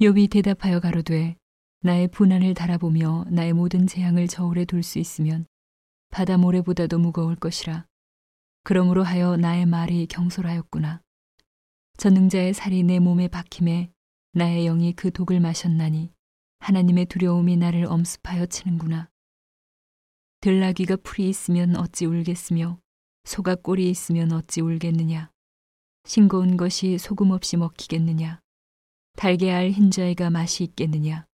욥이 대답하여 가로되 나의 분한을 달아보며 나의 모든 재앙을 저울에 둘 수 있으면 바다 모래보다도 무거울 것이라. 그러므로 하여 나의 말이 경솔하였구나. 전능자의 살이 내 몸에 박힘에 나의 영이 그 독을 마셨나니 하나님의 두려움이 나를 엄습하여 치는구나. 들나귀가 풀이 있으면 어찌 울겠으며 소가 꼬리 있으면 어찌 울겠느냐. 싱거운 것이 소금 없이 먹히겠느냐. 달게 알 흰자위가 맛이 있겠느냐.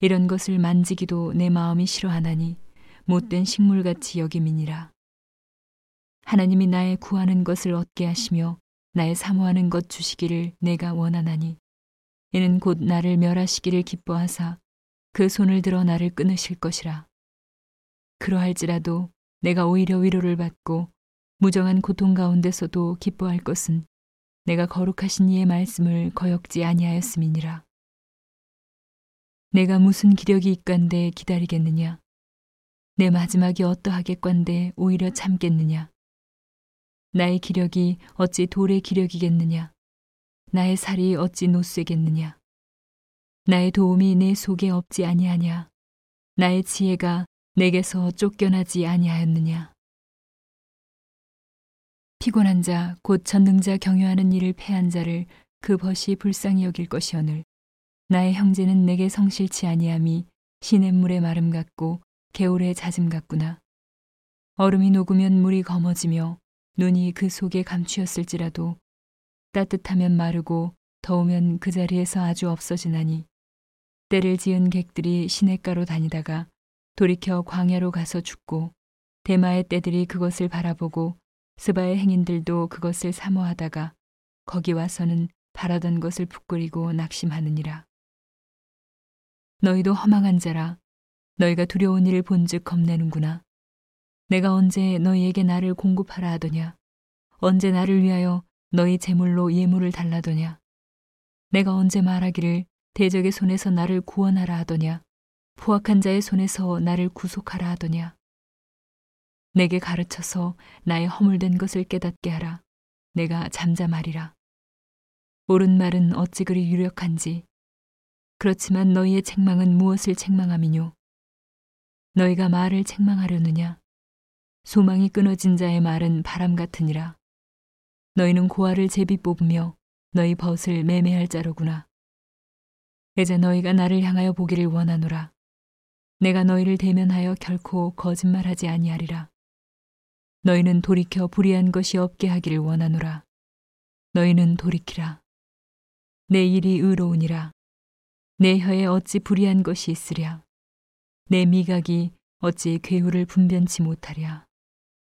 이런 것을 만지기도 내 마음이 싫어하나니 못된 식물같이 여김이니라. 하나님이 나의 구하는 것을 얻게 하시며 나의 사모하는 것 주시기를 내가 원하나니 이는 곧 나를 멸하시기를 기뻐하사 그 손을 들어 나를 끊으실 것이라. 그러할지라도 내가 오히려 위로를 받고 무정한 고통 가운데서도 기뻐할 것은 내가 거룩하신 이의 말씀을 거역지 아니하였음이니라. 내가 무슨 기력이 있간데 기다리겠느냐. 내 마지막이 어떠하겠건데 오히려 참겠느냐. 나의 기력이 어찌 돌의 기력이겠느냐. 나의 살이 어찌 노쇠겠느냐. 나의 도움이 내 속에 없지 아니하냐. 나의 지혜가 내게서 쫓겨나지 아니하였느냐. 피곤한 자 곧 전능자 경유하는 일을 패한 자를 그 벗이 불쌍히 여길 것이오늘 나의 형제는 내게 성실치 아니함이 시냇물의 마름 같고 개울의 잦음 같구나. 얼음이 녹으면 물이 검어지며 눈이 그 속에 감추었을지라도 따뜻하면 마르고 더우면 그 자리에서 아주 없어지나니 때를 지은 객들이 시냇가로 다니다가 돌이켜 광야로 가서 죽고 대마의 떼들이 그것을 바라보고 스바의 행인들도 그것을 사모하다가 거기 와서는 바라던 것을 부끄리고 낙심하느니라. 너희도 허망한 자라. 너희가 두려운 일을 본즉 겁내는구나. 내가 언제 너희에게 나를 공급하라 하더냐. 언제 나를 위하여 너희 재물로 예물을 달라더냐. 내가 언제 말하기를 대적의 손에서 나를 구원하라 하더냐. 포악한 자의 손에서 나를 구속하라 하더냐. 내게 가르쳐서 나의 허물된 것을 깨닫게 하라. 내가 잠잠하리라. 옳은 말은 어찌 그리 유력한지. 그렇지만 너희의 책망은 무엇을 책망함이뇨. 너희가 말을 책망하려느냐. 소망이 끊어진 자의 말은 바람 같으니라. 너희는 고아를 제비 뽑으며 너희 벗을 매매할 자로구나. 이제 너희가 나를 향하여 보기를 원하노라. 내가 너희를 대면하여 결코 거짓말하지 아니하리라. 너희는 돌이켜 불의한 것이 없게 하기를 원하노라. 너희는 돌이키라. 내 일이 의로우니라. 내 혀에 어찌 불의한 것이 있으랴. 내 미각이 어찌 괴후를 분변치 못하랴.